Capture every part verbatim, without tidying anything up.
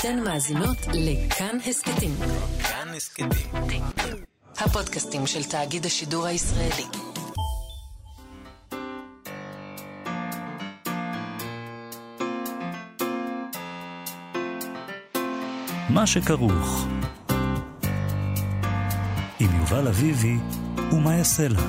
אתן מאזינות לכאן הסקטים. כאן הסקטים. הפודקאסטים של תאגיד השידור הישראלי. מה שכרוך. עם יובל אביבי ומאיה סלע.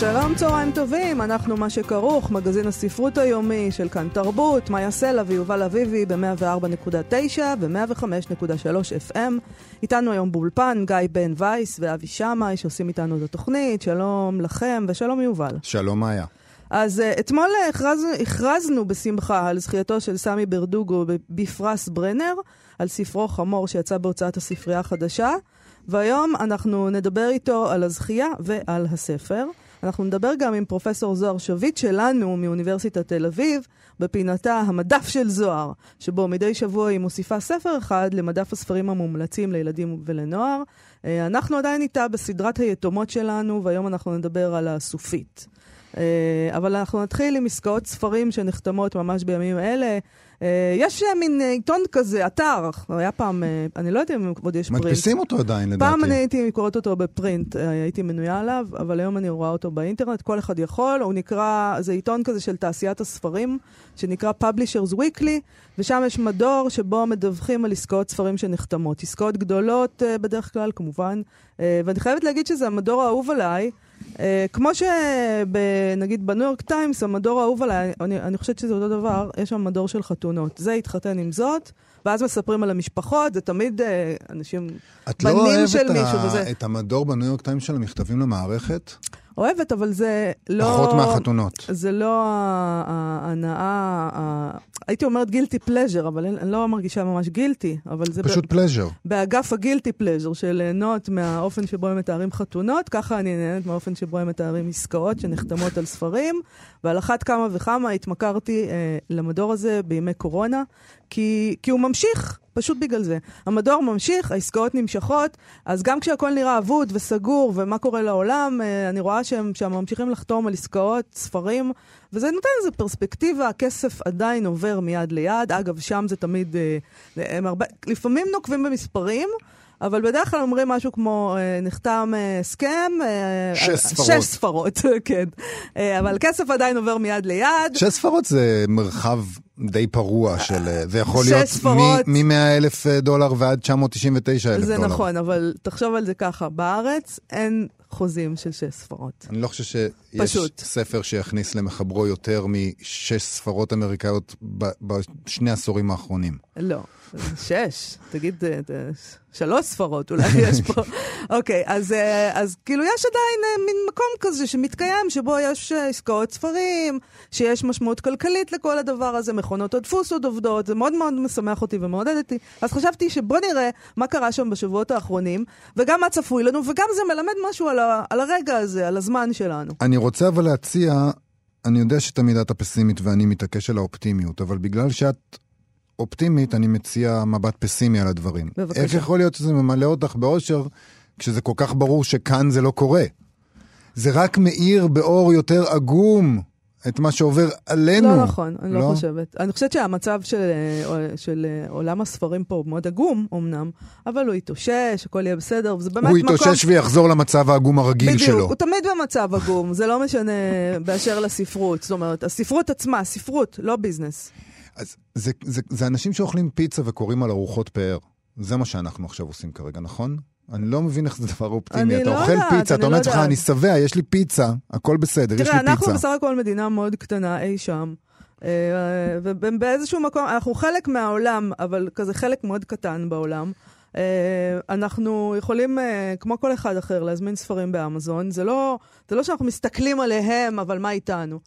שלום, צהריים טובים, אנחנו מה שכרוך, מגזין הספרות היומי של כאן תרבות, מאיה סלע ויובל אביבי ב-מאה וארבע נקודה תשע ו-מאה וחמש נקודה שלוש אף אם. איתנו היום באולפן גיא בן וייס ואבי שמאי שעושים איתנו את התוכנית. שלום לכם ושלום יובל. שלום מאיה. אז uh, אתמול הכרז, הכרזנו בשמחה על זכייתו של סמי ברדוגו בפרס ברנר, על ספרו חמור שיצא בהוצאת הספרייה החדשה, והיום אנחנו נדבר איתו על הזכייה ועל הספר. אנחנו נדבר גם עם פרופסור זוהר שביט שלנו מאוניברסיטת תל אביב, בפינתה המדף של זוהר, שבו מדי שבוע היא מוסיפה ספר אחד למדף הספרים המומלצים לילדים ולנוער. אנחנו עדיין איתה בסדרת היתומות שלנו, והיום אנחנו נדבר על האסופית. אבל אנחנו נתחיל עם עסקאות ספרים שנחתמות ממש בימים אלה. יש מין עיתון כזה, אתר, היה פעם, אני לא יודעת אם עוד יש פרינט. מדפיסים אותו עדיין, לדעתי. פעם אני הייתי קוראת אותו בפרינט, הייתי מנויה עליו, אבל היום אני רואה אותו באינטרנט, כל אחד יכול, הוא נקרא, זה עיתון כזה של תעשיית הספרים, שנקרא Publishers Weekly, ושם יש מדור שבו מדווחים על עסקאות ספרים שנחתמות, עסקאות גדולות בדרך כלל, כמובן, ואני חייבת להגיד שזה המדור האהוב עליי, כמו שנגיד בניו יורק טיימס, המדור האהוב עליי, אני, אני חושבת שזה אותו דבר, יש שם מדור של חתונות. זה התחתן עם זאת, ואז מספרים על המשפחות, זה תמיד אנשים, בנים של מישהו וזה. את לא אוהבת את המדור בניו יורק טיימס של המכתבים למערכת? אוהבת, אבל זה לא... פחות מהחתונות. זה לא ההנאה... הייתי אומרת גילטי פלז'ר, אבל אני לא מרגישה ממש גילטי, אבל זה... פשוט פלז'ר. באגף הגילטי פלז'ר, של ליהנות מהאופן שבו הם מתארים חתונות, ככה אני נהנת מהאופן שבו הם מתארים עסקאות שנחתמות על ספרים, ועל אחת כמה וכמה התמכרתי אה, למדור הזה בימי קורונה, כי, כי הוא ממשיך... פשוט בגלל זה. המדור ממשיך, העסקאות נמשכות, אז גם כשהכל נראה עבוד וסגור ומה קורה לעולם, אני רואה שהם ממשיכים לחתום על עסקאות, ספרים, וזה נותן איזו פרספקטיבה, הכסף עדיין עובר מיד ליד, אגב, שם זה תמיד, הם הרבה, לפעמים נוקבים במספרים, אבל בדרך כלל אומרים משהו כמו נחתם סכם, שש ספרות, כן. אבל כסף עדיין עובר מיד ליד. שש ספרות זה מרחב די פרוע של, זה יכול להיות מ-מאה אלף דולר ועד תשע מאות תשעים ותשע אלף דולר. זה נכון, אבל תחשוב על זה ככה, בארץ אין חוזים של שש ספרות. אני לא חושב שיש ספר שיכניס למחברו יותר משש ספרות אמריקאיות בשני העשורים האחרונים. לא. שש, תגיד שלוש ספרות, אולי יש פה. אוקיי, אז, אז כאילו יש עדיין מין מקום כזה שמתקיים, שבו יש עסקאות ספרים, שיש משמעות כלכלית לכל הדבר הזה, מכונות הדפוס עוד עובדות, זה מאוד מאוד משמח אותי ומעודד אותי. אז חשבתי שבוא נראה מה קרה שם בשבועות האחרונים, וגם מה צפוי לנו, וגם זה מלמד משהו על, ה, על הרגע הזה, על הזמן שלנו. אני רוצה אבל להציע, אני יודע שתמיד את הפסימית ואני מתעקש על האופטימיות, אבל בגלל שאת... אופטימית, אני מציע מבט פסימי על הדברים. בבקשה. איך יכול להיות שזה ממלא אותך באושר, כשזה כל כך ברור שכאן זה לא קורה? זה רק מאיר באור יותר עגום את מה שעובר עלינו. לא נכון, אני לא, לא חושבת. אני חושבת שהמצב של, של עולם הספרים פה הוא מאוד עגום, אמנם, אבל הוא יתושש, הכל יהיה בסדר, וזה באמת הוא מקום... הוא יתושש ויחזור למצב העגום הרגיל בדיוק, שלו. בדיוק, הוא תמיד במצב עגום, זה לא משנה באשר לספרות. זאת אומרת, הספרות עצמה, ספרות, לא ביזנס. אז זה, זה, זה אנשים שאוכלים פיצה וקוראים על ארוחות פאר. זה מה שאנחנו עכשיו עושים כרגע, נכון? אני לא מבין איך זה דבר אופטימי. אתה אוכל פיצה, אתה אומר לך, אני שבע, יש לי פיצה, הכל בסדר, יש לי פיצה. תראה, אנחנו בסך הכל מדינה מאוד קטנה, אי שם. ובאיזשהו מקום, אנחנו חלק מהעולם, אבל כזה חלק מאוד קטן בעולם. אנחנו יכולים, כמו כל אחד אחר, להזמין ספרים באמזון. זה לא, זה לא שאנחנו מסתכלים עליהם, אבל מה איתנו?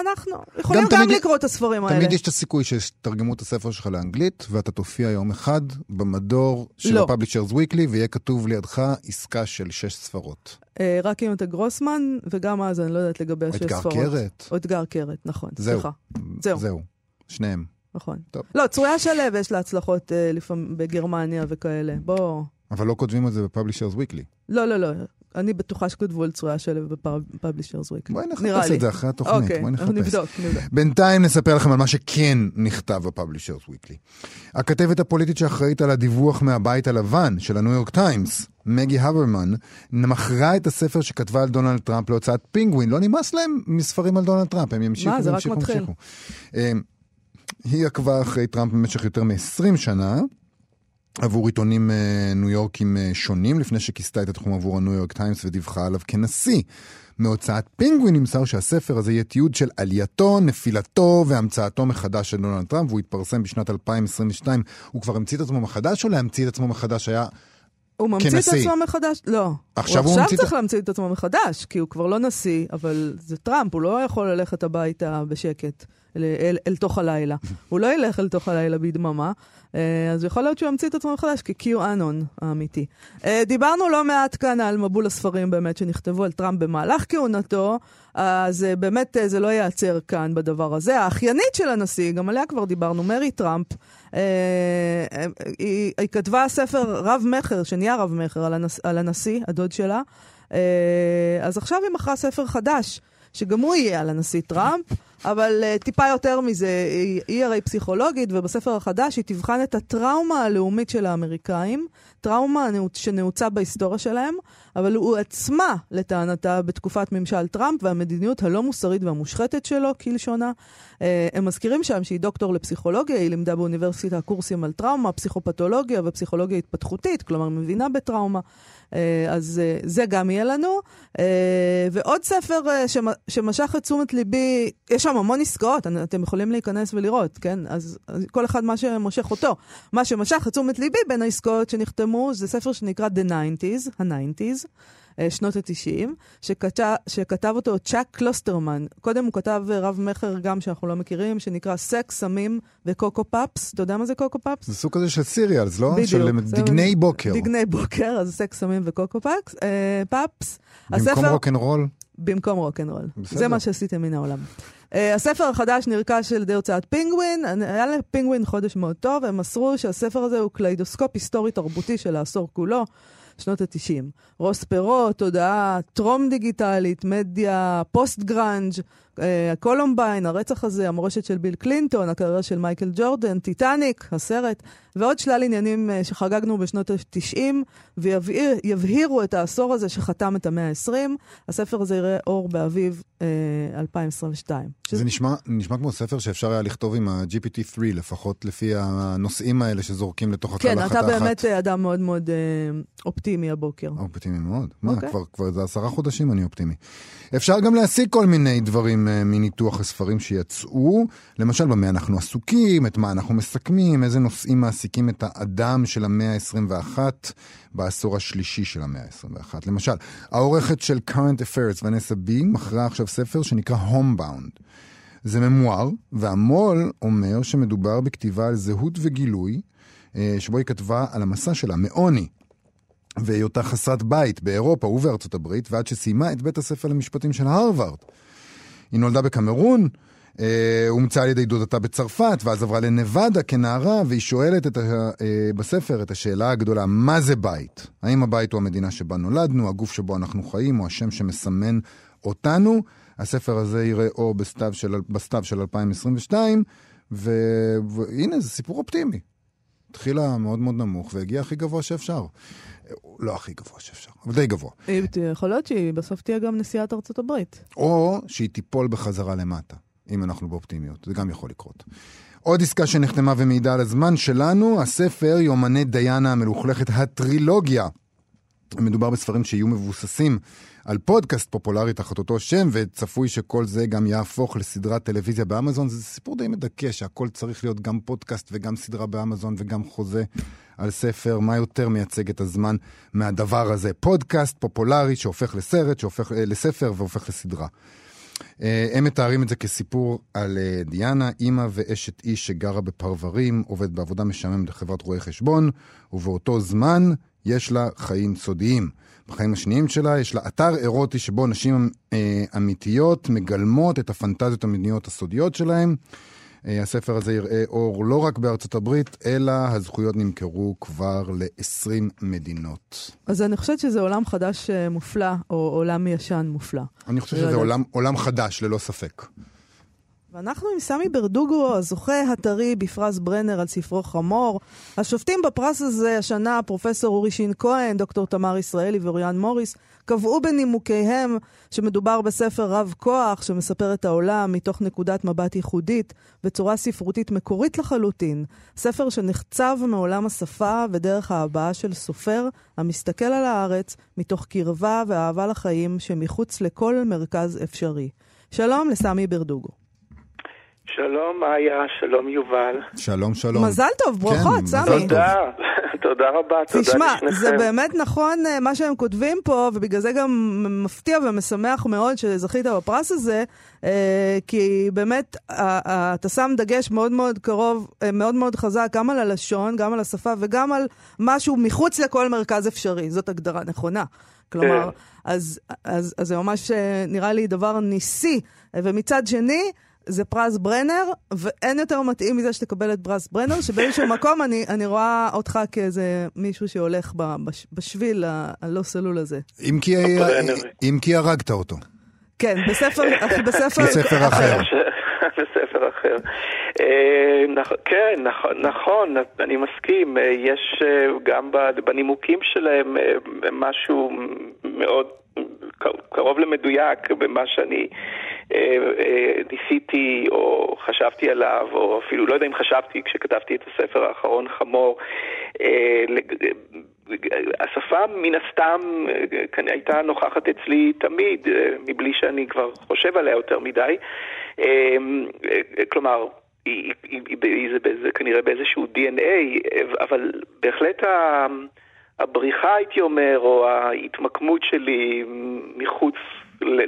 אנחנו יכולים גם לקרוא את הספרים האלה. תמיד יש את הסיכוי שתרגמו את הספר שלך לאנגלית, ואתה תופיע יום אחד במדור של ה-Publishers Weekly, ויהיה כתוב לידך עסקה של שש ספרות. רק אם אתה גרוסמן, וגם אז אני לא יודעת לגבי שש ספרות. אתגר קרת. או אתגר קרת, נכון. זהו. זהו. שניהם. נכון. לא, צרויה שלו יש לה הצלחות בגרמניה וכאלה. בוא. אבל לא כותבים את זה ב-Publishers Weekly. לא, לא, לא. אני בטוחה שכתבו על צרויה שלו בפאבלישרס וויקלי. בואי נחפש את זה אחרי התוכנית. אוקיי, אנחנו נבדוק. בינתיים נספר לכם על מה שכן נכתב בפאבלישרס וויקלי. הכתבת הפוליטית שאחראית על הדיווח מהבית הלבן של הניו יורק טיימס, מגי הברמן, מכרה את הספר שכתבה על דונלד טראמפ להוצאת פינגווין. לא נמאס להם מספרים על דונלד טראמפ, הם ימשיכו, ימשיכו, ימשיכו. היא עקבה אחרי טראמפ במשך יותר מ-עשרים שנה, עבור עיתונים ניו יורקים שונים, לפני שכיסתה את התחום עבור הניו יורק טיימס ודיווחה עליו כנשיא. מהוצאת פינגווין נמסר שהספר הזה יהיה תיעוד של עלייתו, נפילתו והמצאתו מחדש של דונלד טראמפ, והוא התפרסם בשנת אלפיים עשרים ושתיים. הוא כבר המציא את עצמו מחדש או להמציא את עצמו מחדש היה כנשיא? הוא ממציא את עצמו מחדש, לא. עכשיו הוא עכשיו צריך להמציא את עצמו מחדש, כי הוא כבר לא נשיא, אבל זה טראמפ, הוא לא יכול ללכת הביתה בשקט. אל, אל תוך הלילה. הוא לא ילך אל תוך הלילה בדממה, אז יכול להיות שהוא ימציא את עצמו מחדש, כקיו-אנון האמיתי. דיברנו לא מעט כאן על מבול הספרים באמת שנכתבו על טראמפ במהלך כהונתו, אז באמת זה לא ייעצר כאן בדבר הזה. האחיינית של הנשיא, גם עליה כבר דיברנו, מרי טראמפ, היא, היא כתבה ספר רב מחר, שנהיה רב מחר על, הנש, על הנשיא, הדוד שלה, אז עכשיו היא מכרה ספר חדש, שגם הוא יהיה על הנשיא טראמפ, אבל uh, טיפה יותר מזה, היא, היא הרי פסיכולוגית, ובספר החדש היא תבחן את הטראומה הלאומית של האמריקאים, טראומה שנעוצה בהיסטוריה שלהם, אבל הוא עצמה לטענתה בתקופת ממשל טראמפ, והמדיניות הלא מוסרית והמושחתת שלו, כלשונה. Uh, הם מזכירים שם שהיא דוקטור לפסיכולוגיה, היא לימדה באוניברסיטה קורסים על טראומה, פסיכופתולוגיה ופסיכולוגיה התפתחותית, כלומר מבינה בטראומה. אז זה גם יהיה לנו. ועוד ספר שמשך את תשומת ליבי, יש שם המון עסקאות, אתם יכולים להיכנס ולראות, כן? אז כל אחד מה שמושך אותו. מה שמשך את תשומת ליבי בין העסקאות שנחתמו, זה ספר שנקרא The תשעים, ה-תשעים, שנות ה-תשעים, שכתב, שכתב אותו צ'אק קלוסטרמן. קודם הוא כתב רב מחר גם שאנחנו לא מכירים, שנקרא סקס, סמים וקוקו פאפס. אתה יודע מה זה קוקו פאפס? זה סוג כזה של סיריאלס, לא? בדיוק. של דגני בוקר. דגני בוקר, אז סקס, סמים וקוקו פאפס. פאפס. במקום רוק'נ'רול? במקום רוק'נ'רול. זה מה שעשיתם מן העולם. הספר החדש נרכש על ידי הוצאת פינגווין, היה לפינגווין חודש מאוד טוב, הם מסרו שהספר הזה הוא קליידוסקופ היסטורי-תרבותי של העשור כולו. שנות ה-תשעים. רוס פירות, תודעה, טרום דיגיטלית, מדיה, פוסט גרנג', הקולומביין, הרצח הזה, המורשת של ביל קלינטון, הקריירה של מייקל ג'ורדן, טיטניק, הסרט, ועוד שלל עניינים שחגגנו בשנות ה-תשעים, ויבהירו את העשור הזה שחתם את המאה ה-עשרים. הספר הזה יראה אור באביב אלפיים עשרים ושתיים. זה נשמע, נשמע כמו ספר שאפשר היה לכתוב עם ה-ג'י פי טי שלוש, לפחות לפי הנושאים האלה שזורקים לתוך הקלחת האחת. כן, אתה באמת אדם מאוד מאוד אופטימי הבוקר. אופטימי מאוד. מה, כבר, כבר זה עשרה חודשים אני אופטימי. אפשר גם להשיג כל מיני דברים מניתוח הספרים שיצאו, למשל במה אנחנו עסוקים, את מה אנחנו מסכמים, איזה נושאים מעסיקים את האדם של המאה ה-עשרים ואחת בעשור השלישי של המאה ה-עשרים ואחת. למשל, העורכת של Current Affairs, Vanessa B, מכרה עכשיו ספר שנקרא Homebound. זה ממואר, והמול אומר שמדובר בכתיבה על זהות וגילוי, שבו היא כתבה על המסע שלה, מעוני. והיותה חסרת בית באירופה ובארצות הברית, ועד שסיימה את בית הספר למשפטים של הרווארד. היא נולדה בקמרון, אה, הומצאה על ידי דודתה בצרפת, ואז עברה לנבדה כנערה, והיא שואלת את ה, אה, בספר את השאלה הגדולה, מה זה בית? האם הבית הוא המדינה שבה נולדנו, הגוף שבו אנחנו חיים, או השם שמסמן אותנו? הספר הזה יראה אור בסתיו של, בסתיו של אלפיים עשרים ושתיים, והנה, זה סיפור אופטימי. התחילה מאוד מאוד נמוך, והגיע הכי גבוה שאפשר. לא הכי גבוה שאפשר, אבל די גבוה. יכול להיות שהיא בסוף תהיה גם נשיאת ארצות הברית. או שהיא תיפול בחזרה למטה, אם אנחנו באופטימיות. זה גם יכול לקרות. עוד עסקה שנחתמה ומעידה על הזמן שלנו, הספר יומני דיאנה מלוכלכת הטרילוגיה. מדובר בספרים שיהיו מבוססים על פודקאסט פופולרי תחת אותו שם, וצפוי שכל זה גם יהפוך לסדרת טלוויזיה באמזון. זה סיפור די מדכא שהכל צריך להיות גם פודקאסט וגם סדרה באמזון וגם חוזה על ספר. מה יותר מייצג את הזמן מהדבר הזה? פודקאסט פופולרי שהופך לסרט, שהופך לספר והופך לסדרה. הם מתארים את זה כסיפור על דיאנה, אימא ואשת איש שגרה בפרברים, עובד בעבודה משעמם לחברת רואי חשבון, ובאותו זמן יש לה חיים סודיים. בחיים השניים שלה יש לה אתר אירוטי שבו נשים אה, אמיתיות מגלמות את הפנטזיות המיניות הסודיות שלהם, הספר הזה יראה אור לא רק בארצות הברית, אלא הזכויות נמכרו כבר ל-עשרים מדינות. אז אני חושבת שזה עולם חדש מופלא, או עולם ישן מופלא. אני חושבת שזה עולם, עולם חדש, ללא ספק. ואנחנו עם סמי ברדוגו, הזוכה הטרי בפרס ברנר על ספרו חמור. השופטים בפרס הזה השנה, פרופסור אורי שין כהן, דוקטור תמר ישראלי ואוריאן מוריס, קבעו בנימוקיהם שמדובר בספר רב כוח שמספר את העולם מתוך נקודת מבט ייחודית בצורה ספרותית מקורית לחלוטין. ספר שנחצב מעולם השפה ודרך ההבעה של סופר המסתכל על הארץ מתוך קרבה ואהבה לחיים שמחוץ לכל מרכז אפשרי. שלום לסמי ברדוגו. שלום מאיה, שלום יובל. שלום שלום. מזל טוב, ברכות, כן, סמי. תודה, תודה רבה, תודה לשניכם. תשמע, זה באמת נכון מה שהם כותבים פה, ובגלל זה גם מפתיע ומשמח מאוד שזכית בפרס הזה, כי באמת אתה שם דגש מאוד מאוד קרוב, מאוד מאוד חזק, גם על הלשון, גם על השפה, וגם על משהו מחוץ לכל מרכז אפשרי. זאת הגדרה נכונה. כלומר, אז, אז, אז זה ממש נראה לי דבר ניסי, ומצד שני, זה פרס ברנר, ואין יותר מתאים מזה שתקבל את פרס ברנר, שבאיזשהו מקום אני, אני רואה אותך כאיזה מישהו שהולך בש, בשביל הלא סלול הזה. אם כי, אם כי הרגת אותו. כן, בספר, בספר... בספר אחר. בספר אחר. כן, נכון, אני מסכים. יש גם בנימוקים שלהם משהו מאוד קרוב למדויק במה שאני ניסיתי או חשבתי עליו, או אפילו לא יודע אם חשבתי כשכתבתי את הספר האחרון חמור. השפה מן הסתם הייתה נוכחת אצלי תמיד, מבלי שאני כבר חושב עליה יותר מדי. כלומר, זה כנראה באיזשהו די אן איי, אבל בהחלט הבריחה, הייתי אומר, או ההתמקמות שלי מחוץ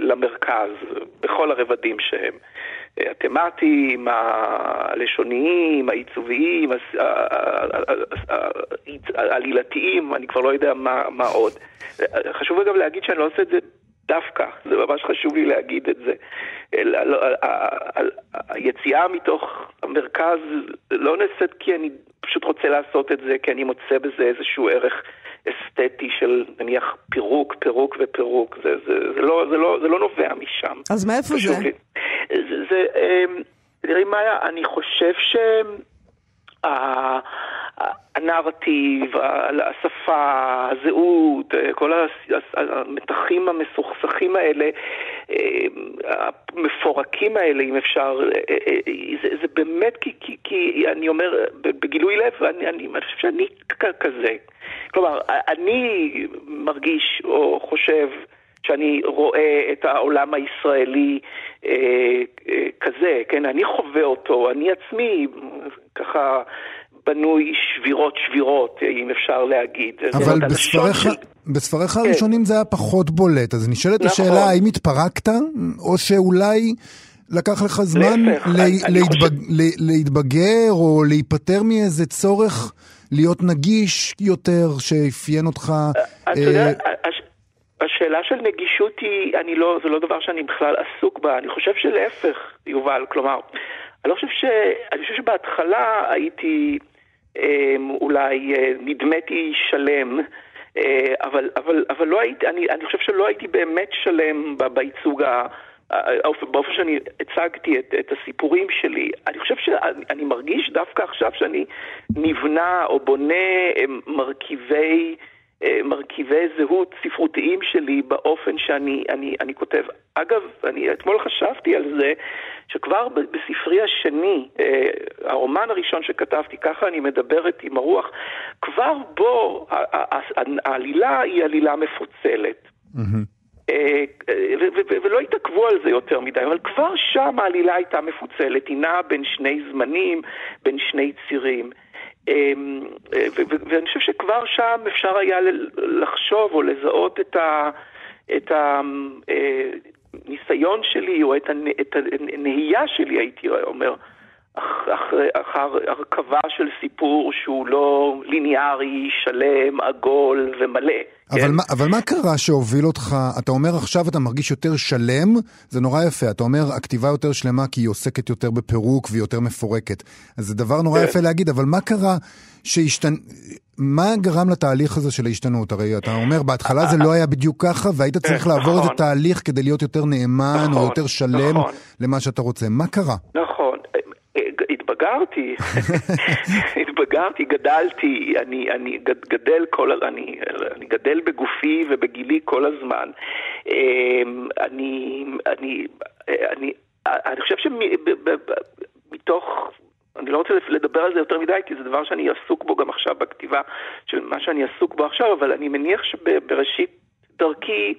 למרכז, בכל הרבדים שהם התמטיים, הלשוניים, העיצוביים, העלילתיים, אני כבר לא יודע מה עוד. חשוב אגב להגיד שאני לא עושה את זה דווקא, זה ממש חשוב לי להגיד את זה. היציאה מתוך המרכז לא נעשית כי אני פשוט רוצה לעשות את זה, כי אני מוצא בזה איזשהו ערך אסתטי של נניח פירוק, פירוק ופירוק. זה, זה, זה לא, זה לא, זה לא נובע משם. אז מאיפה זה? לי. זה, זה, תראי מאיה, אני חושב ש... הנרטיב, השפה, הזהות, כל המתחים המסוכסכים האלה, המפורקים האלה, אם אפשר, זה, זה באמת, כי, כי, כי אני אומר, בגילוי לב, אני, אני חושב שאני כזה. כלומר, אני מרגיש או חושב שאני רואה את העולם הישראלי אה, אה, כזה, כן? אני חווה אותו, אני עצמי ככה בנוי שבירות שבירות, אם אפשר להגיד. אבל בספריך, בספריך הראשונים זה היה פחות בולט, אז נשאלת השאלה, האם התפרקת, או שאולי לקח לך זמן להתבגר, או להיפטר מאיזה צורך להיות נגיש יותר, שאפיין אותך... השאלה של נגישות היא, אני לא, זה לא דבר שאני בכלל עסוק בה, אני חושב שלהפך, יובל, כלומר, אני לא חושב ש... אני חושב שבהתחלה הייתי, אה, אולי, אה, נדמתי שלם, אה, אבל, אבל, אבל לא הייתי, אני, אני חושב שלא הייתי באמת שלם בייצוג ה... באופן שאני הצגתי את, את הסיפורים שלי. אני חושב שאני אני מרגיש דווקא עכשיו שאני נבנה או בונה מרכיבי... מרכיבי זהות ספרותיים שלי באופן שאני אני, אני כותב. אגב, אני אתמול חשבתי על זה שכבר בספרי השני, הרומן הראשון שכתבתי, ככה אני מדברת עם הרוח, כבר בו העלילה היא עלילה מפוצלת. ולא התעכבו על זה יותר מדי, אבל כבר שם העלילה הייתה מפוצלת, היא נעה בין שני זמנים, בין שני צירים. ואני חושב שכבר שם אפשר היה לחשוב או לזהות את הניסיון שלי או את הנהייה שלי, הייתי אומר, אחרי, אחר הרכבה של סיפור שהוא לא ליניארי, שלם, עגול ומלא. אבל, כן? מה, אבל מה קרה שהוביל אותך? אתה אומר עכשיו אתה מרגיש יותר שלם, זה נורא יפה. אתה אומר הכתיבה יותר שלמה כי היא עוסקת יותר בפירוק והיא יותר מפורקת. אז זה דבר נורא כן. יפה להגיד, אבל מה קרה שהשתנה? מה גרם לתהליך הזה של ההשתנות? הרי אתה אומר בהתחלה זה לא היה בדיוק ככה, והיית צריך לעבור איזה תהליך כדי להיות יותר נאמן או יותר שלם למה שאתה רוצה. מה קרה? נכון. התבגרתי, התבגרתי, גדלתי, אני, אני גדל כל, אני, אני גדל בגופי ובגילי כל הזמן. אני, אני, אני, אני חושב שמתוך, אני לא רוצה לדבר על זה יותר מדי, כי זה דבר שאני עסוק בו גם עכשיו בכתיבה, של מה שאני עסוק בו עכשיו, אבל אני מניח שבראשית דרכי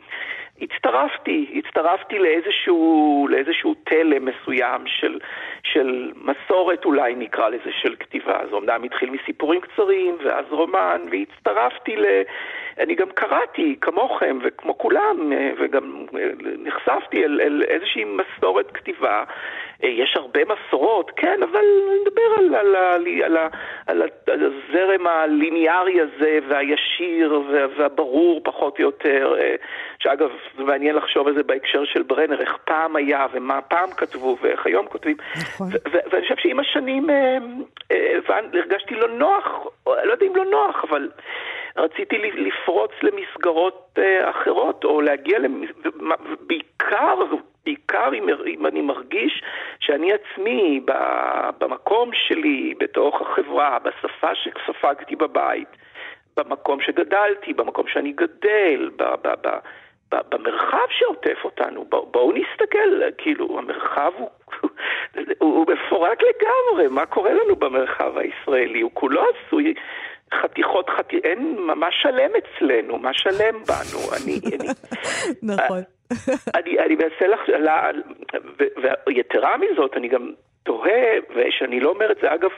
הצטרפתי, הצטרפתי לאיזשהו, לאיזשהו תלם מסוים של, של מסורת אולי נקרא לזה של כתיבה. אז אמנם התחיל מסיפורים קצרים ואז רומן, והצטרפתי ל... אני גם קראתי כמוכם וכמו כולם, וגם נחשפתי אל, אל איזושהי מסורת כתיבה. יש הרבה מסורות, כן, אבל נדבר על, על, על, על, על, על הזרם הליניארי הזה והישיר והברור פחות או יותר, שאגב, זה מעניין לחשוב על זה בהקשר של ברנר, איך פעם היה ומה פעם כתבו ואיך היום כותבים. נכון. ו- ו- ואני חושב שעם השנים אה, אה, הרגשתי לא נוח, לא יודע אם לא נוח, אבל רציתי לפרוץ למסגרות אה, אחרות, או להגיע לבעיקר, בעיקר אם, אם אני מרגיש שאני עצמי ב, במקום שלי, בתוך החברה, בשפה שספגתי בבית, במקום שגדלתי, במקום שאני גדל, ב... ב, ב במרחב שעוטף אותנו, בוא, בואו נסתכל, כאילו, המרחב הוא, הוא מפורק לגמרי, מה קורה לנו במרחב הישראלי? הוא כולו עשוי חתיכות, חתי... אין ממש שלם אצלנו, מה שלם בנו, אני... אני נכון. אני, אני מנסה לך, ויתרה מזאת, אני גם תוהה, ושאני לא אומר את זה, אגב,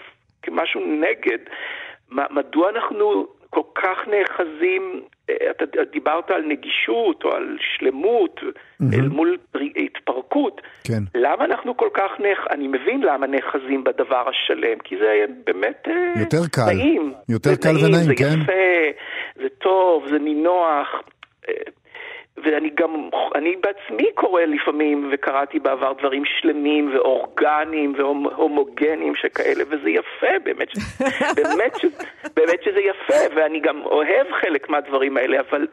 כמשהו נגד, מדוע אנחנו... כל כך נאחזים, אתה דיברת על נגישות או על שלמות mm-hmm. אל מול התפרקות. כן. למה אנחנו כל כך נאחזים, אני מבין למה נאחזים בדבר השלם, כי זה באמת יותר קל. נעים. יותר קל ונעים, ונעים זה כן. יפה, זה טוב, זה נינוח. ואני גם, אני בעצמי קורא לפעמים, וקראתי בעבר דברים שלמים ואורגניים והומוגניים שכאלה, וזה יפה, באמת, ש... באמת, ש... באמת שזה יפה, ואני גם אוהב חלק מהדברים האלה, אבל,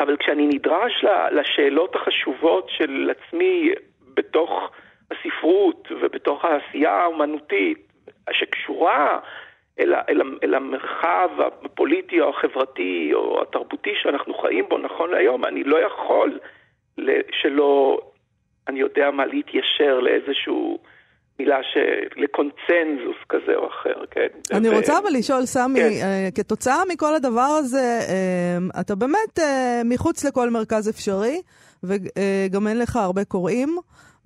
אבל כשאני נדרש לשאלות החשובות של עצמי בתוך הספרות ובתוך העשייה האומנותית, שקשורה אל, אל, אל המרחב הפוליטי או החברתי או התרבותי שאנחנו חיים בו נכון להיום, אני לא יכול שלא, אני יודע מה, להתיישר לאיזשהו מילה לקונצנזוס כזה או אחר, כן? אני רוצה אבל לשאול, סמי, כתוצאה מכל הדבר הזה, אתה באמת מחוץ לכל מרכז אפשרי, וגם אין לך הרבה קוראים,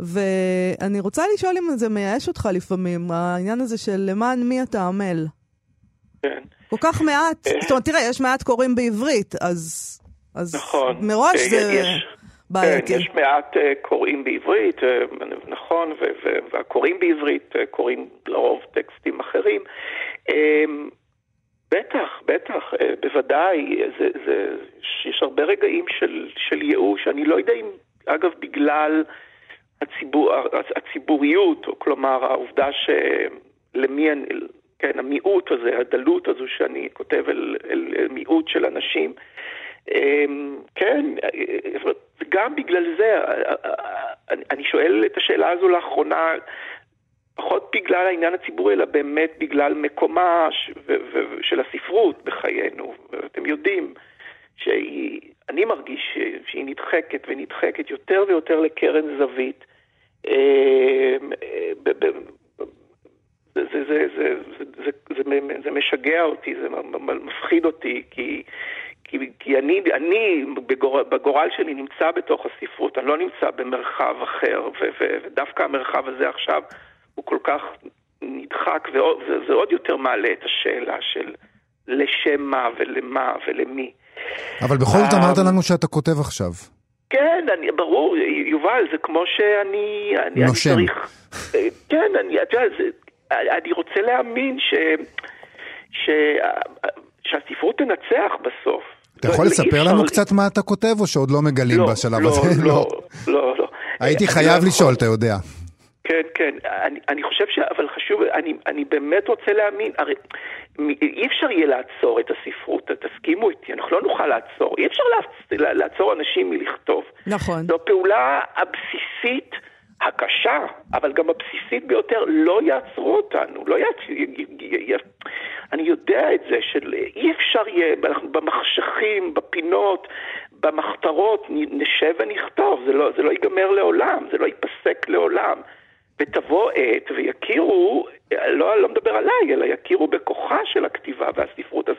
ואני רוצה לשאול אם זה מייאש אותך לפעמים, העניין הזה של למען מי אתה עמל. כן. כל כך מעט, זאת אומרת, תראה, יש מעט קוראים בעברית, אז מראש זה... בעייתי. יש מעט קוראים בעברית, נכון, והקוראים בעברית קוראים לרוב טקסטים אחרים. בטח, בטח, בוודאי, יש הרבה רגעים של ייאוש, אני לא יודע אם, אגב, בגלל... הציבור, הציבוריות, כלומר העובדה שלמי, כן, המיעוט הזה, הדלות הזו שאני כותב אל, אל, אל מיעוט של אנשים, כן, גם בגלל זה, אני שואל את השאלה הזו לאחרונה, פחות בגלל העניין הציבורי, אלא באמת בגלל מקומה של הספרות בחיינו, אתם יודעים, שהיא, אני מרגיש שהיא נדחקת ונדחקת יותר ויותר לקרן זווית. זה, זה, זה, זה, זה, זה, זה משגע אותי, זה מפחיד אותי, כי, כי, כי אני, אני בגורל שלי נמצא בתוך הספרות, אני לא נמצא במרחב אחר, ודווקא המרחב הזה עכשיו הוא כל כך נדחק, וזה עוד יותר מעלה את השאלה של לשם מה ולמה ולמי. אבל בכל זאת אמרת לנו שאתה כותב עכשיו. כן, אני, ברור, יובל, זה כמו שאני, אני, אני צריך, כן, אני, אני רוצה להאמין ש, ש, שהספרות תנצח בסוף. אתה יכול לספר לנו קצת מה אתה כותב, או שעוד לא מגלים בשלב הזה? לא, לא, לא. הייתי חייב לשאול, אתה יודע. כן, כן, אני, אני חושב ש... אבל חשוב, אני, אני באמת רוצה להאמין, הרי אי אפשר יהיה לעצור את הספרות, תסכימו איתי, אנחנו לא נוכל לעצור, אי אפשר לעצור, לעצור אנשים מלכתוב. נכון. זו פעולה הבסיסית הקשה, אבל גם הבסיסית ביותר, לא יעצרו אותנו, לא יעצרו... אני יודע את זה, של אי אפשר יהיה, אנחנו במחשכים, בפינות, במחתרות, נשב ונכתוב, זה לא, זה לא ייגמר לעולם, זה לא ייפסק לעולם. ותבוא עת ויקירו, לא, לא מדבר עליי, אלא יקירו בכוחה של הכתיבה והספרות. אז,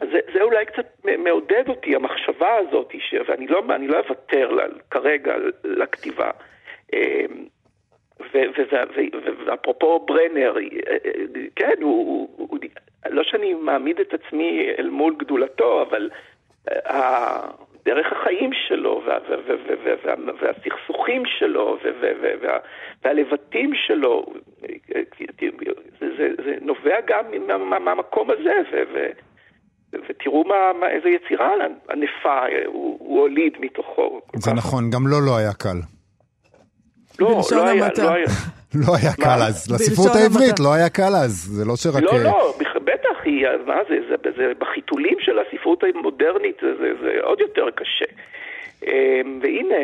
אז זה, זה אולי קצת מעודד אותי, המחשבה הזאת, ואני לא, אני לא אוותר לה, כרגע לכתיבה. ואפרופו ברנר, כן, הוא, הוא, לא שאני מעמיד את עצמי אל מול גדולתו, אבל דרך החיים שלו והסכסוכים שלו והלבטים שלו זה נובע גם מהמקום הזה, ותראו איזה יצירה ענפה הוא הוליד מתוכו. זה נכון, גם לו לא היה קל. לא, לא היה לא היה קל אז, לספרות העברית לא היה קל אז, זה לא שרק... לא, לא, בטח, בחיתולים של הספרות המודרנית זה עוד יותר קשה. והנה,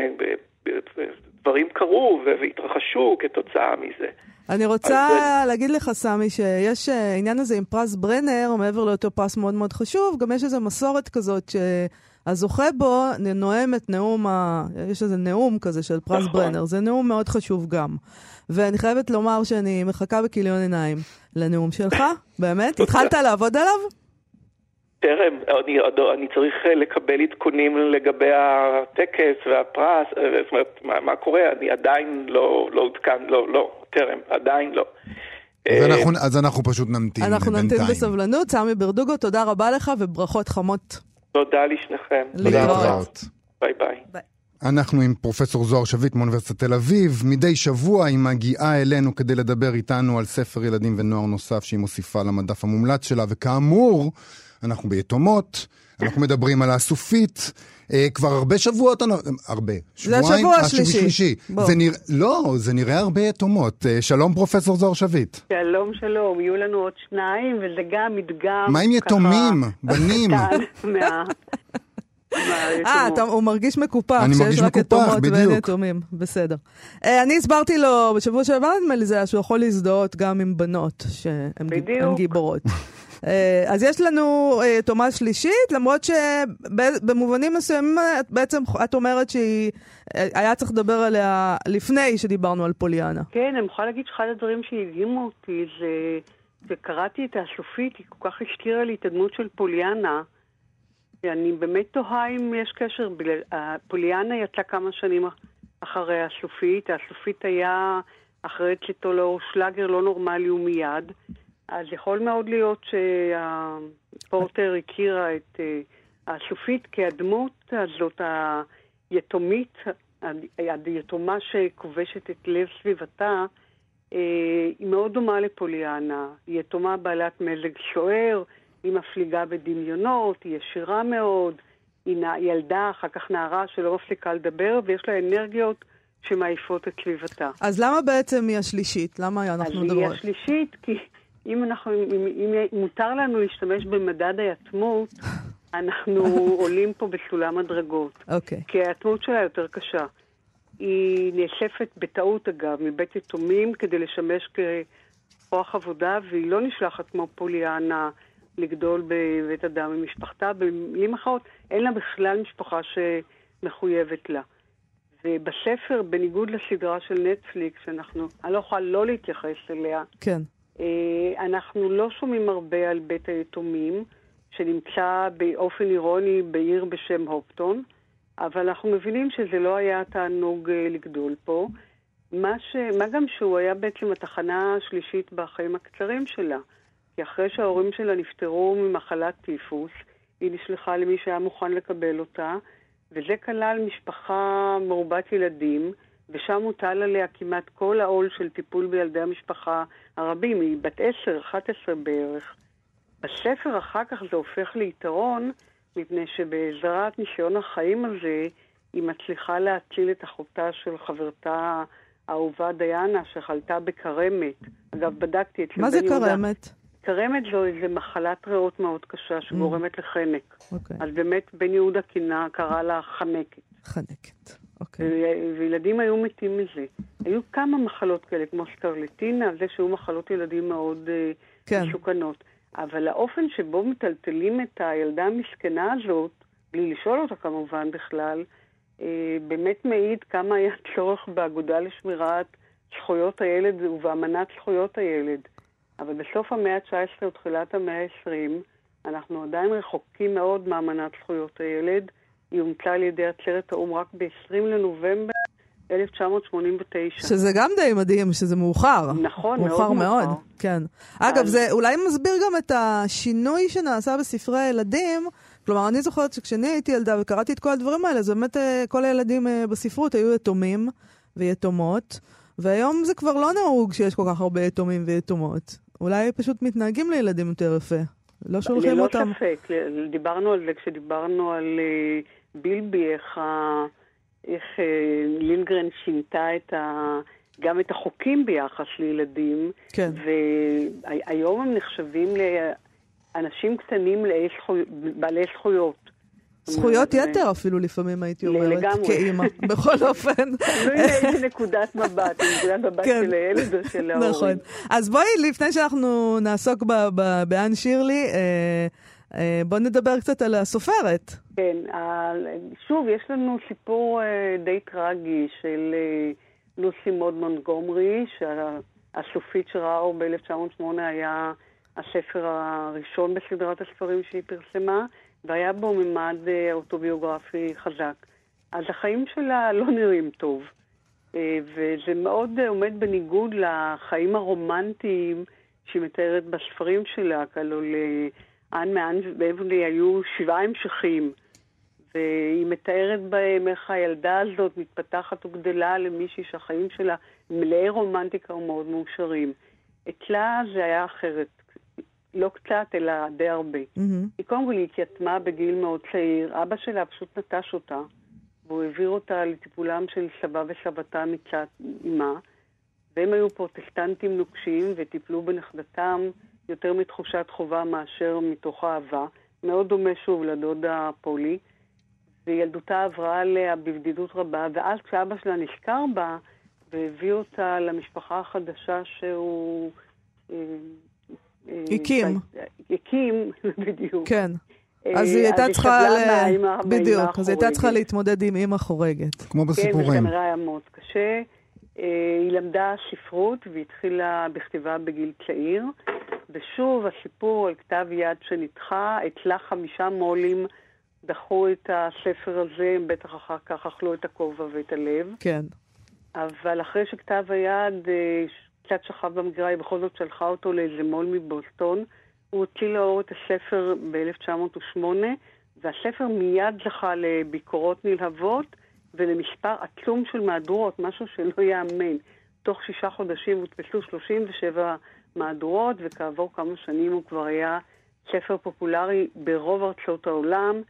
דברים קרו והתרחשו כתוצאה מזה. אני רוצה להגיד לך, סמי, שיש העניין הזה עם פרס ברנר, או מעבר לאותו פרס מאוד מאוד חשוב, גם יש איזו מסורת כזאת ש... הזוכה בו נואם את נאום, ה... יש איזה נאום כזה של פרס ברנר, זה נאום מאוד חשוב גם. ואני חייבת לומר שאני מחכה בכיליון עיניים לנאום שלך, באמת? התחלת לעבוד עליו? תרם, אני, אני צריך לקבל עדכונים לגבי הטקס והפרס, זאת אומרת, מה, מה קורה? אני עדיין לא, לא עודכן, לא, לא, תרם, עדיין לא. אז אנחנו, אז אנחנו פשוט נמתין. אנחנו נמתין בסבלנות, סמי ברדוגו, תודה רבה לך וברכות חמות. תודה לשניכם. להתראות. ביי ביי. אנחנו עם פרופסור זוהר שביט מאוניברסיטת תל אביב. מדי שבוע היא מגיעה אלינו כדי לדבר איתנו על ספר ילדים ונוער נוסף שהיא מוסיפה למדף המומלץ שלה, וכאמור, אנחנו ביתומות, אנחנו מדברים על האסופית, כבר הרבה שבועות, הרבה, שבועיים, השלישי. לא, זה נראה הרבה יתומות. שלום פרופסור זוהר שביט. שלום, שלום, יהיו לנו עוד שניים, וזה גם מדגם. מה עם יתומים? בנים? אה, הוא מרגיש מקופח. אני מרגיש מקופח, בדיוק. בסדר. אני הסברתי לו, בשבוע שעבר נדמה לי זה, שהוא יכול להזדהות גם עם בנות, שהן גיבורות. אז יש לנו תומה שלישית, למרות שבמובנים מסוימים בעצם את אומרת שהיה צריך לדבר עליה לפני שדיברנו על פוליאנה. כן, אני מוכרחה להגיד שאחד הדברים שהדהימו אותי זה שקראתי את האסופית, היא כל כך השתירה לי את הדמות של פוליאנה, ואני באמת תוהה אם יש קשר. פוליאנה יצאה כמה שנים אחרי האסופית, האסופית היה אחרי צאתו לאור שלאגר לא נורמלי ומיד, אז יכול מאוד להיות שהפורטר הכירה את האסופית כהדמות הזאת היתומית, היתומה שכובשת את לב סביבתה, היא מאוד דומה לפוליאנה. היא יתומה בעלת מזג שוער, היא מפליגה בדמיונות, היא ישירה מאוד, היא ילדה, אחר כך נערה שלא מפסיקה לדבר, ויש לה אנרגיות שמעיפות את סביבתה. אז למה בעצם היא השלישית? למה אנחנו מדברות? היא השלישית כי... אם אנחנו, אם, אם מותר לנו להשתמש במדד היתמות, אנחנו עולים פה בסולם הדרגות. Okay. כי היתמות שלה יותר קשה. היא נאספת בטעות, אגב, מבית יתומים כדי לשמש ככוח עבודה, והיא לא נשלחת כמו פוליאנה לגדול בבית אדם ממשפחתה. במילים אחרות, אין לה בכלל משפחה שמחויבת לה. ובספר, בניגוד לסדרה של נטפליקס, שאנחנו, אני לא יכולה לא להתייחס אליה. כן. אנחנו לא שומעים הרבה על בית היתומים שנמצא באופן אירוני בעיר בשם הופטון, אבל אנחנו מבינים שזה לא היה תענוג לגדול פה, מה, ש... מה גם שהוא היה בעצם התחנה השלישית בחיים הקצרים שלה, כי אחרי שההורים שלה נפטרו ממחלת טיפוס, היא נשלחה למי שהיה מוכן לקבל אותה, וזה כלל משפחה מרובת ילדים, ושם הוטל עליה כמעט כל העול של טיפול בילדי המשפחה הרבים, היא בת עשר, אחת עשרה בערך. בספר אחר כך זה הופך ליתרון, מפני שבעזרת ניסיון החיים הזה, היא מצליחה להציל את אחותה של חברתה האהובה דיאנה, שחלתה בקרמת. אגב, בדקתי את שבן יהודה. מה זה קרמת? קרמת זו איזו מחלת ריאות מאוד קשה שגורמת לחנק. אוקיי. אז באמת בן יהודה קינה, קרא לה חנקת. חנקת. Okay. וילדים היו מתים מזה. היו כמה מחלות כאלה, כמו סטרלטינה, זה שהיו מחלות ילדים מאוד כן. משוקנות. אבל האופן שבו מטלטלים את הילדה המסכנה הזאת, בלי לשאול אותה כמובן בכלל, באמת מעיד כמה היה צורך באגודה לשמירת זכויות הילד ובאמנת זכויות הילד. אבל בסוף המאה ה-תשע עשרה ותחילת המאה ה-עשרים, אנחנו עדיין רחוקים מאוד מאמנת זכויות הילד, היא הומצאה על ידי עצרת האום רק ב-עשרים לנובמבר אלף תשע מאות שמונים ותשע. שזה גם די מדהים, שזה מאוחר. נכון, מאוחר מאוד. מאוד. מאוחר. כן. אגב, אז... זה אולי מסביר גם את השינוי שנעשה בספרי הילדים. כלומר, אני זוכרת שכשאני הייתי ילדה וקראתי את כל הדברים האלה, זה באמת כל הילדים בספרות היו יתומים ויתומות, והיום זה כבר לא נהוג שיש כל כך הרבה יתומים ויתומות. אולי פשוט מתנהגים לילדים יותר יפה. לא שולחים אותם. ללא ספק, דיברנו על זה כשדיברנו על בילבי, איך, איך לינגרן שינתה את ה, גם את החוקים ביחס לילדים, כן. והיום הם נחשבים לאנשים קטנים לזכו, בעלי זכויות. זכויות יתר אפילו לפעמים הייתי אומרת, כאימא, בכל אופן. לא איזה נקודת מבט, נקודת מבט של הילד או של ההורים. נכון. אז בואי, לפני שאנחנו נעסוק באן שירלי, בואו נדבר קצת על הסופרת. כן, שוב, יש לנו סיפור די טרגי של לוסי מוד מונגומרי, שהאסופית שראה ב-אלף תשע מאות שמונה היה הספר הראשון בסדרת הספרים שהיא פרסמה, והיה בו ממד אוטוביוגרפי חזק. אז החיים שלה לא נראים טוב, וזה מאוד עומד בניגוד לחיים הרומנטיים שהיא מתארת בספרים שלה, כאילו לאן מאן ואבלי היו שבעה המשכים, והיא מתארת בהם איך הילדה הזאת מתפתחת וגדלה למישהי שהחיים שלה מלאי רומנטיקה ומאוד מאושרים. אצלה זה היה אחרת. לא קצת, אלא די הרבה. Mm-hmm. היא קודם כל התייתמה בגיל מאוד צעיר. אבא שלה פשוט נטש אותה, והוא העביר אותה לטיפולם של סבא וסבתה מצד אימה, והם היו פרוטסטנטים נוקשים וטיפלו בנכדתם יותר מתחושת חובה מאשר מתוך אהבה. מאוד דומה שוב לדודה פולי, וילדותה עברה עליה בבדידות רבה, ואז כשאבא שלה נזכר בה, והביא אותה למשפחה החדשה שהוא... יקים. יקים, בדיוק. כן. אז היא הייתה צריכה... בדיוק, אז היא הייתה צריכה להתמודד עם אמא חורגת. כמו בסיפורים. כן, וכנראה היה מאוד קשה. היא למדה ספרות והתחילה בכתיבה בגיל צעיר. ושוב, הסיפור על כתב יד שנדחה, אצלה חמישה מולים דחו את הספר הזה, בטח אחר כך אכלו את הכובע ואת הלב. כן. אבל אחרי שכתב היד... קצת שכב במגירה, היא בכל זאת שלחה אותו לאיזה מול מבוסטון. הוא הוציא לאור את הספר ב-אלף תשע מאות ושמונה, והספר מיד זכה לביקורות נלהבות ולמספר עצום של מהדורות, משהו שלא יאמן. תוך שישה חודשים הודפסו שלושים ושבע מהדורות, וכעבור כמה שנים הוא כבר היה ספר פופולרי ברוב ארצות העולם,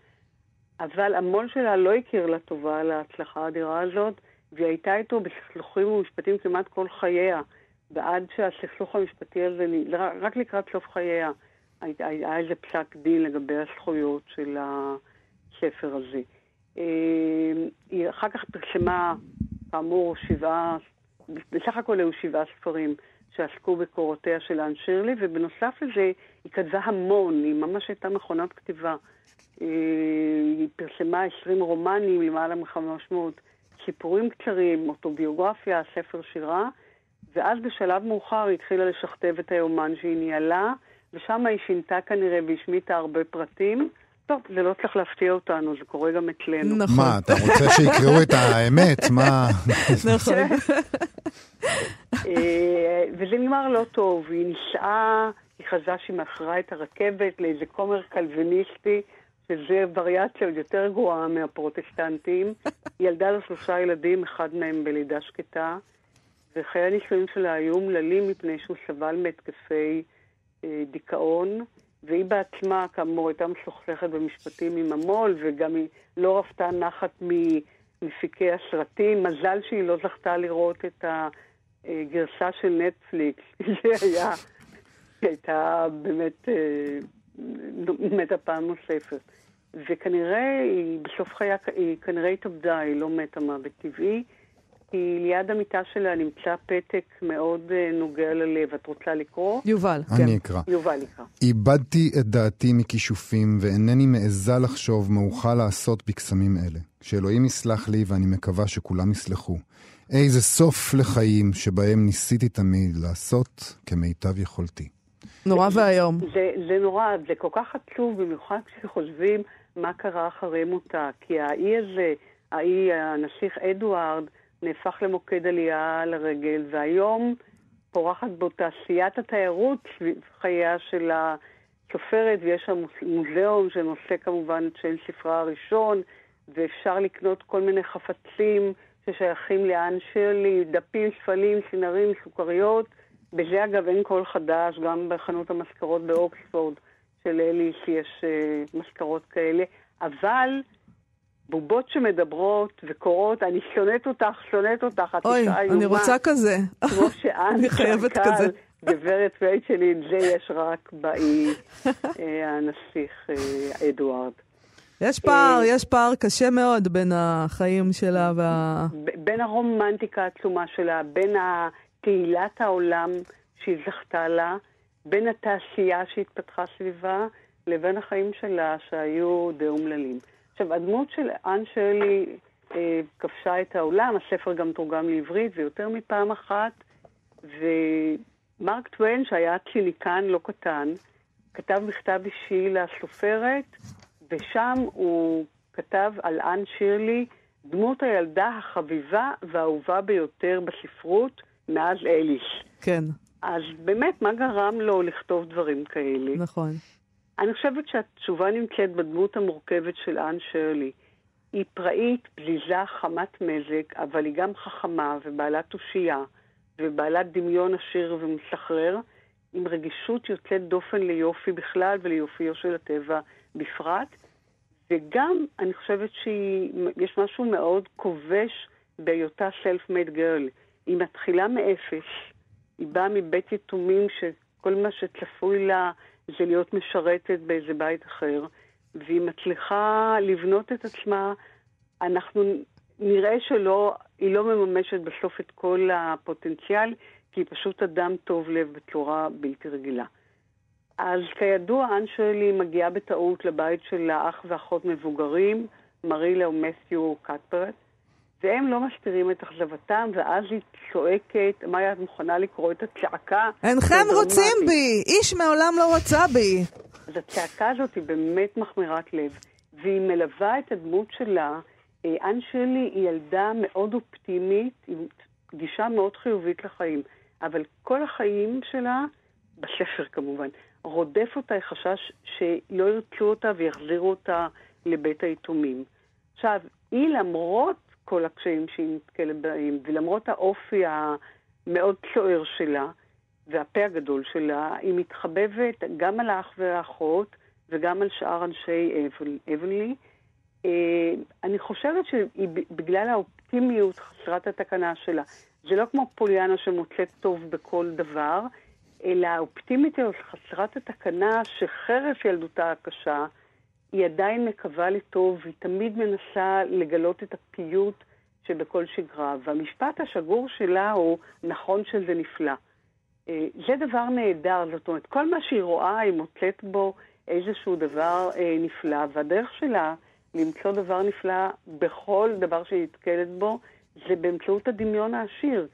אבל המול שלה לא הכיר לה טובה על ההצלחה האדירה הזאת, והיא הייתה איתו בסכסוכים ומשפטים כמעט כל חייה. ועד שהסכסוך המשפטי הזה, רק לקראת סוף חייה, היה איזה פסק דין לגבי הזכויות של הספר הזה. היא אחר כך פרסמה, כאמור, שבעה, בסך הכל היו שבעה ספרים שעסקו בקורותיה של אן שירלי, ובנוסף לזה היא כתבה המון, היא ממש הייתה מכונת כתיבה. היא פרסמה עשרים רומנים, למעלה מ-חמש מאות, סיפורים קצרים, אוטוביוגרפיה, ספר שירה, ואז בשלב מאוחר היא התחילה לשכתב את היומן שהיא ניהלה, ושם היא שינתה כנראה והשמיטה הרבה פרטים. טוב, זה לא צריך להפתיע אותנו, זה קורה גם אצלנו. נכון. מה, אתה רוצה שיקראו את האמת? מה? נכון. וזה נגמר לא טוב, היא נשאה, היא חזרה שהיא מאחרה את הרכבת לאיזה כומר קלוויניסטי, שזה וריאציה יותר גרועה מהפרוטסטנטים. ילדה לו שלושה ילדים, אחד מהם בלידה שקטה, וחיי הנישואים שלה היו מללים מפני שהוא סבל מהתקפי אה, דיכאון, והיא בעצמה, כאמור, הייתה משוכלכת במשפטים עם המול, וגם היא לא רפתה נחת ממפיקי הסרטים. מזל שהיא לא זכתה לראות את הגרסה של נטפליקס. היא הייתה באמת מתה פעם נוספת. וכנראה, היא, בסוף חיה, היא כנראה התאבדה, היא לא מתה מוות טבעי, כי ליד המיטה שלה נמצא פתק מאוד נוגע ללב. את רוצה לקרוא? יובל. אני אקרא. יובל יקרא. איבדתי את דעתי מכישופים, ואינני מעזה לחשוב מה אוכל לעשות בקסמים אלה. שאלוהים יסלח לי, ואני מקווה שכולם יסלחו. איזה סוף לחיים שבהם ניסיתי תמיד לעשות כמיטב יכולתי. נורא והיום. זה, זה נורא, זה כל כך עצוב, במיוחד כשחושבים מה קרה אחרי מותה. כי האי הזה, האי הנסיך אדוארד, נהפך למוקד עלייה על הרגל, והיום פורחת בו תעשיית התיירות סביב חייה של הסופרת, ויש שם מוזיאון שנושא כמובן של ספרה הראשון, ואפשר לקנות כל מיני חפצים ששייכים לאן שירלי, דפים, שפלים, סינרים, סוכריות. בזה אגב אין כל חדש, גם בחנות המזכרות באוקספורד של אלי שיש מזכרות כאלה, אבל בובות שמדברות וקוראות, אני שונאת אותך, שונאת אותך, את אישה איומה. אני רוצה כזה. כמו שאן, אני חייבת כזה. גברת רייצ'לין, זה יש רק באי הנסיך אדוארד. יש פער, יש פער קשה מאוד בין החיים שלה וה... בין הרומנטיקה העצומה שלה, בין תהילת העולם שהיא זכתה לה, בין התעשייה שהתפתחה סביבה, לבין החיים שלה שהיו די אומללים. עכשיו, הדמות של אן שירלי אה, כבשה את העולם, הספר גם תורגם לעברית, ויותר מפעם אחת, ומרק טוויין, שהיה ציניקן לא קטן, כתב מכתב אישי לסופרת, ושם הוא כתב על אן שירלי, דמות הילדה החביבה והאהובה ביותר בספרות מאז אליש. כן. אז באמת, מה גרם לו לכתוב דברים כאלה? נכון. אני חושבת שהתשובה נמצאת בדמות המורכבת של אן שירלי. היא פראית, בליזה, חמת מזק, אבל היא גם חכמה ובעלת תושייה, ובעלת דמיון עשיר ומסחרר, עם רגישות יוצאת דופן ליופי בכלל וליופיו של הטבע בפרט. וגם אני חושבת שיש משהו מאוד כובש בהיותה self-made girl. היא מתחילה מאפס, היא באה מבית יתומים שכל מה שצפוי לה זה להיות משרתת באיזה בית אחר, והיא מצליחה לבנות את עצמה. אנחנו נראה שלא, היא לא מממשת בסוף את כל הפוטנציאל, כי היא פשוט אדם טוב לב בצורה בלתי רגילה. אז כידוע, אן שירלי מגיעה בטעות לבית של האח ואחות מבוגרים, מרילה ומתיו קאטפרס, והם לא מסתירים את אכזבתם, ואז היא צועקת, מאיה, את מוכנה לקרוא את הצעקה? אינכם רוצים בי, איש מעולם לא רוצה בי. אז הצעקה הזאת היא באמת מחמירת לב, והיא מלווה את הדמות שלה. אן שירלי היא ילדה מאוד אופטימית, עם גישה מאוד חיובית לחיים, אבל כל החיים שלה, בספר כמובן, רודף אותה החשש שלא ירצו אותה ויחזירו אותה לבית היתומים. עכשיו, היא למרות כל הקשיים שהיא נתקלת בהם, ולמרות האופי המאוד צוער שלה, והפה הגדול שלה, היא מתחבבת גם על האח והאחות, וגם על שאר אנשי אבנלי. אני חושבת שהיא בגלל האופטימיות חסרת התקנה שלה. זה לא כמו פוליאנה שמוצאת טוב בכל דבר, אלא האופטימית חסרת התקנה שחרף ילדותה הקשה, היא עדיין מקווה לטוב, היא תמיד מנסה לגלות את הפיוט שבכל שגרה. והמשפט השגור שלה הוא, נכון שזה נפלא. זה דבר נהדר, זאת אומרת, כל מה שהיא רואה, היא מוצאת בו איזשהו דבר נפלא, והדרך שלה למצוא דבר נפלא בכל דבר שהיא נתקלת בו, זה באמצעות הדמיון העשיר.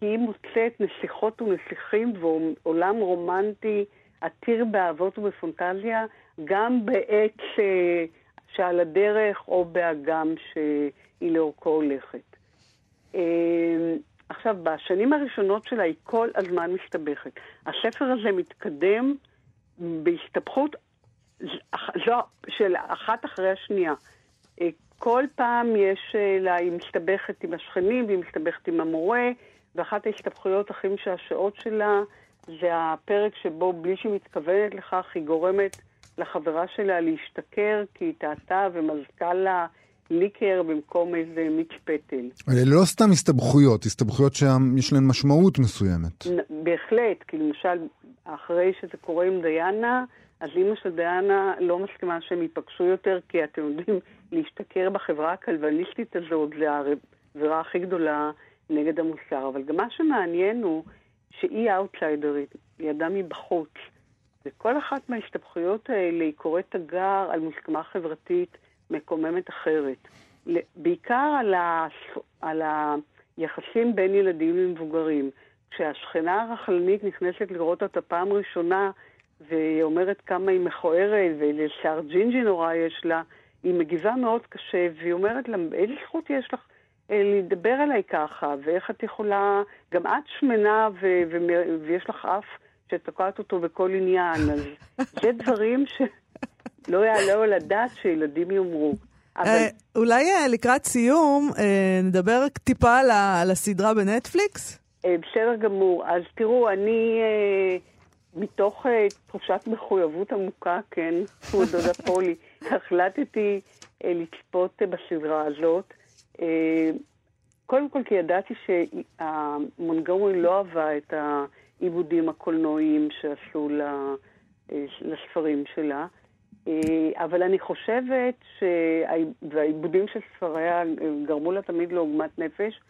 כי היא מוצאת נסיכות ונסיכים ועולם רומנטי עתיר באהבות ובפונטזיה, גם בעת ש... שעל הדרך או באגם שהיא לאורכו הולכת. עכשיו, בשנים הראשונות שלה היא כל הזמן מסתבכת. הספר הזה מתקדם בהסתבכות זו של אחת אחרי השנייה. כל פעם יש לה, היא מסתבכת עם השכנים, והיא מסתבכת עם המורה, ואחת ההסתבכויות הכי משעשעות שלה, זה הפרק שבו בלי שמתכוונת לכך, היא גורמת לחברה שלה להשתכר, כי היא טעתה ומזכה לה ליקר במקום איזה מיץ' פטל. לא סתם הסתבכויות, הסתבכויות שיש להן משמעות מסוימת. בהחלט, כי למשל, אחרי שזה קורה עם דיאנה, אז אמא של דיאנה לא מסכימה שהם ייפגשו יותר, כי אתם יודעים, להשתכר בחברה הקלווניסטית הזאת, זה העבירה הכי גדולה נגד המוסר. אבל גם מה שמעניין הוא, שהיא אאוטסיידרית, היא אדם מבחוץ, וכל אחת מההשתבחויות האלה היא קוראת תגר על מוסכמה חברתית מקוממת אחרת. בעיקר על, ה... על היחסים בין ילדים ומבוגרים. כשהשכנה הרחלנית נכנסת לראות אותה פעם ראשונה, והיא אומרת כמה היא מכוערת, ולשאר ג'ינג'י נורא יש לה, היא מגיבה מאוד קשה, והיא אומרת לה, איזה זכות יש לך לדבר עליי ככה, ואיך את יכולה, גם את שמנה, ו- ו- ויש לך אף שתוקעת אותו בכל עניין, אז זה דברים שלא יעלה על הדעת שילדים יאמרו. אבל... אולי לקראת סיום, נדבר טיפה על הסדרה בנטפליקס? בסדר גמור, אז תראו, אני... מתוך תחושת מחויבות עמוקה, כן, הוא דודה פולי, החלטתי לצפות בסדרה הזאת. קודם כל, כי ידעתי שהמונגומרי לא אהבה את העיבודים הקולנועיים שעשו לספרים שלה, אבל אני חושבת שהעיבודים של ספריה גרמו לה תמיד לעוגמת נפש,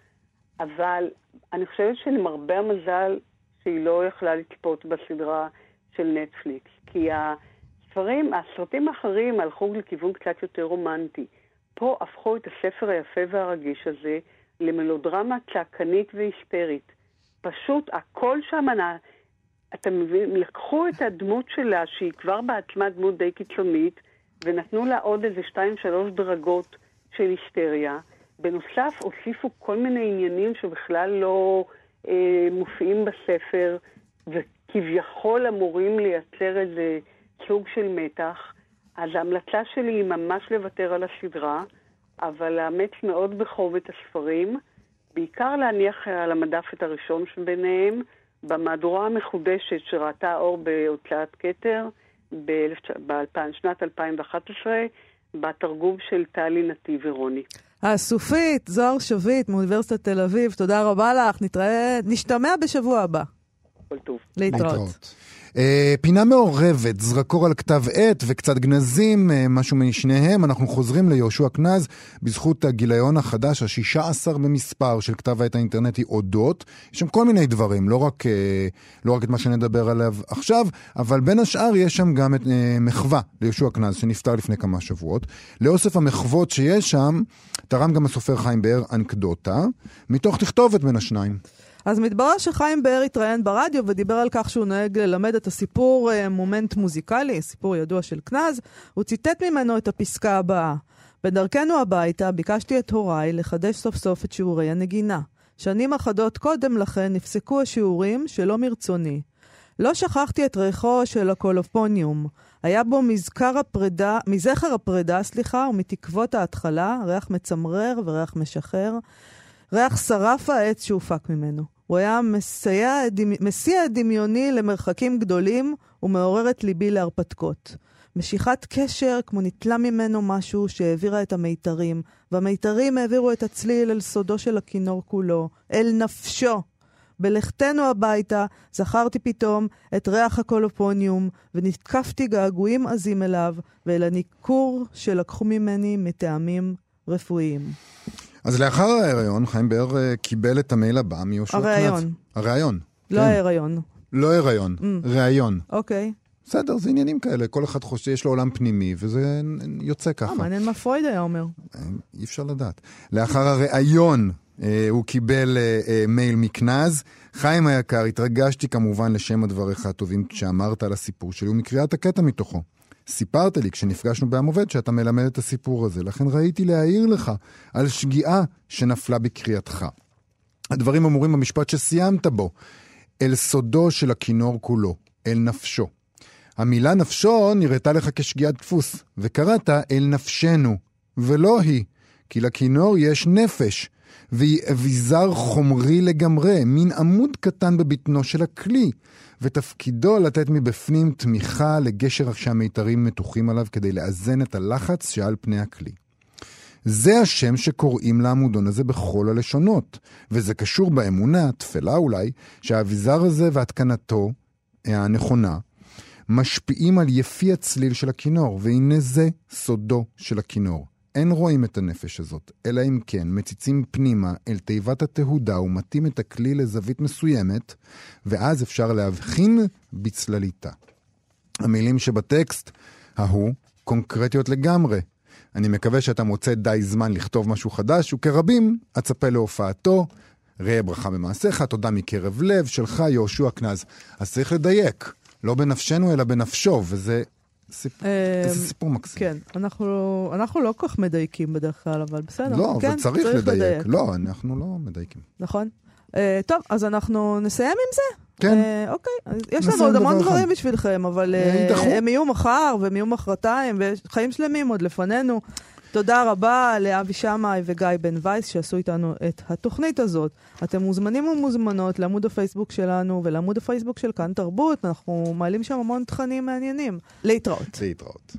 אבל אני חושבת שלמרבה המזל, שהיא לא יכלה לצפות בסדרה של נטפליקס, כי הספרים, הסרטים האחרים הלכו לכיוון קצת יותר רומנטי. פה הפכו את הספר היפה והרגיש הזה למלודרמה צעקנית והיסטרית. פשוט הכל שם, אתם מבינים, לקחו את הדמות שלה, שהיא כבר בעצמה דמות די קיצונית, ונתנו לה עוד איזה שתיים שלוש דרגות של היסטריה. בנוסף הוסיפו כל מיני עניינים שבכלל לא... מופיעים בספר, וכביכול אמורים לייצר איזה סוג של מתח. אז ההמלצה שלי היא ממש לוותר על הסדרה, אבל לאמץ מאוד בחוב את הספרים, בעיקר להניח על המדף את הראשון שביניהם, במהדורה המחודשת שראתה אור בהוצאת כתר, בשנת אלפיים ואחת עשרה, בתרגום של טלי נתיב אירוני. האסופית, זוהר שביט, מאוניברסיטת תל אביב, תודה רבה לך, נתראה, נשתמע בשבוע הבא. כל טוב. להתראות. פינה מעורבת, זרקור על כתב עת וקצת גנזים, משהו משניהם, אנחנו חוזרים ליהושע קנז, בזכות הגיליון החדש, ה-שישה עשר במספר של כתב העת האינטרנטי אודות, יש שם כל מיני דברים, לא רק, לא רק את מה שנדבר עליו עכשיו, אבל בין השאר יש שם גם את מחווה ליהושע קנז, שנפטר לפני כמה שבועות. לאוסף המחוות שיש שם, תרם גם הסופר חיים באר אנקדוטה, מתוך תכתובת בין השניים. אז מתברר שחיים באר התראיין ברדיו ודיבר על כך שהוא נוהג ללמד את הסיפור מומנט מוזיקלי, סיפור ידוע של קנז, הוא ציטט ממנו את הפסקה הבאה. בדרכנו הביתה ביקשתי את הוריי לחדש סוף סוף את שיעורי הנגינה. שנים אחדות קודם לכן נפסקו השיעורים שלא מרצוני. לא שכחתי את ריחו של הקולופוניום. היה בו מזכר הפרדה, מזכר הפרדה, סליחה, ומתקוות ההתחלה, ריח מצמרר וריח משחרר. ריח שרף העץ שהופק ממנו. הוא היה מסיע, מסיע דמיוני למרחקים גדולים ומעורר את ליבי להרפתקות. משיכת קשר כמו נטלה ממנו משהו שהעבירה את המיתרים, והמיתרים העבירו את הצליל אל סודו של הכינור כולו, אל נפשו. בלכתנו הביתה זכרתי פתאום את ריח הקולופוניום, ונתקפתי געגועים עזים אליו ואל הניכור שלקחו ממני מטעמים רפואיים. אז לאחר ההיריון, חיים באר קיבל את המייל הבא מיהושע קנז. הריון. הריון. לא ההיריון. לא ההיריון, ריון. אוקיי. בסדר, זה עניינים כאלה. כל אחד חושב שיש לו עולם פנימי, וזה יוצא ככה. מעניין מה פרויד היה אומר. אי אפשר לדעת. לאחר הריון הוא קיבל מייל מקנז. חיים היקר, התרגשתי כמובן לשם הדבריך הטובים שאמרת על הסיפור שלי ומקריאת הקטע מתוכו. סיפרת לי כשנפגשנו בעמובד שאתה מלמד את הסיפור הזה, לכן ראיתי להעיר לך על שגיאה שנפלה בקריאתך. הדברים אמורים במשפט שסיימת בו, אל סודו של הכינור כולו, אל נפשו. המילה נפשו נראתה לך כשגיעת דפוס, וקראת אל נפשנו, ולא היא, כי לכינור יש נפש, והיא אביזר חומרי לגמרי, מין עמוד קטן בבטנו של הכלי, ותפקידו לתת מבפנים תמיכה לגשר שהמיתרים מתוחים עליו כדי לאזן את הלחץ שעל פני הכלי. זה השם שקוראים לעמודון הזה בכל הלשונות, וזה קשור באמונה, תפלה אולי, שהאביזר הזה והתקנתו הנכונה, משפיעים על יפי הצליל של הכינור, והנה זה סודו של הכינור. אין רואים את הנפש הזאת, אלא אם כן מציצים פנימה אל תיבת התהודה ומתאים את הכלי לזווית מסוימת, ואז אפשר להבחין בצלליתה. המילים שבטקסט ההוא קונקרטיות לגמרי. אני מקווה שאתה מוצא די זמן לכתוב משהו חדש, וכרבים אצפה להופעתו. ראה ברכה במעשיך, תודה מקרב לב, שלך יהושע קנז. אז צריך לדייק, לא בנפשנו אלא בנפשו, וזה... איזה סיפור מקסים. כן, אנחנו לא כל כך מדייקים בדרך כלל, אבל בסדר. לא, אבל צריך לדייק. לא, אנחנו לא מדייקים. נכון. טוב, אז אנחנו נסיים עם זה? כן. אוקיי, יש לנו עוד המון דברים בשבילכם, אבל הם יהיו מחר והם יהיו מחרתיים, וחיים שלמים עוד לפנינו. תודה רבה לאבי שמאי וגיא בן וייס שעשו איתנו את התוכנית הזאת. אתם מוזמנים ומוזמנות לעמוד הפייסבוק שלנו ולעמוד הפייסבוק של כאן תרבות. אנחנו מעלים שם המון תכנים מעניינים. להתראות. להתראות.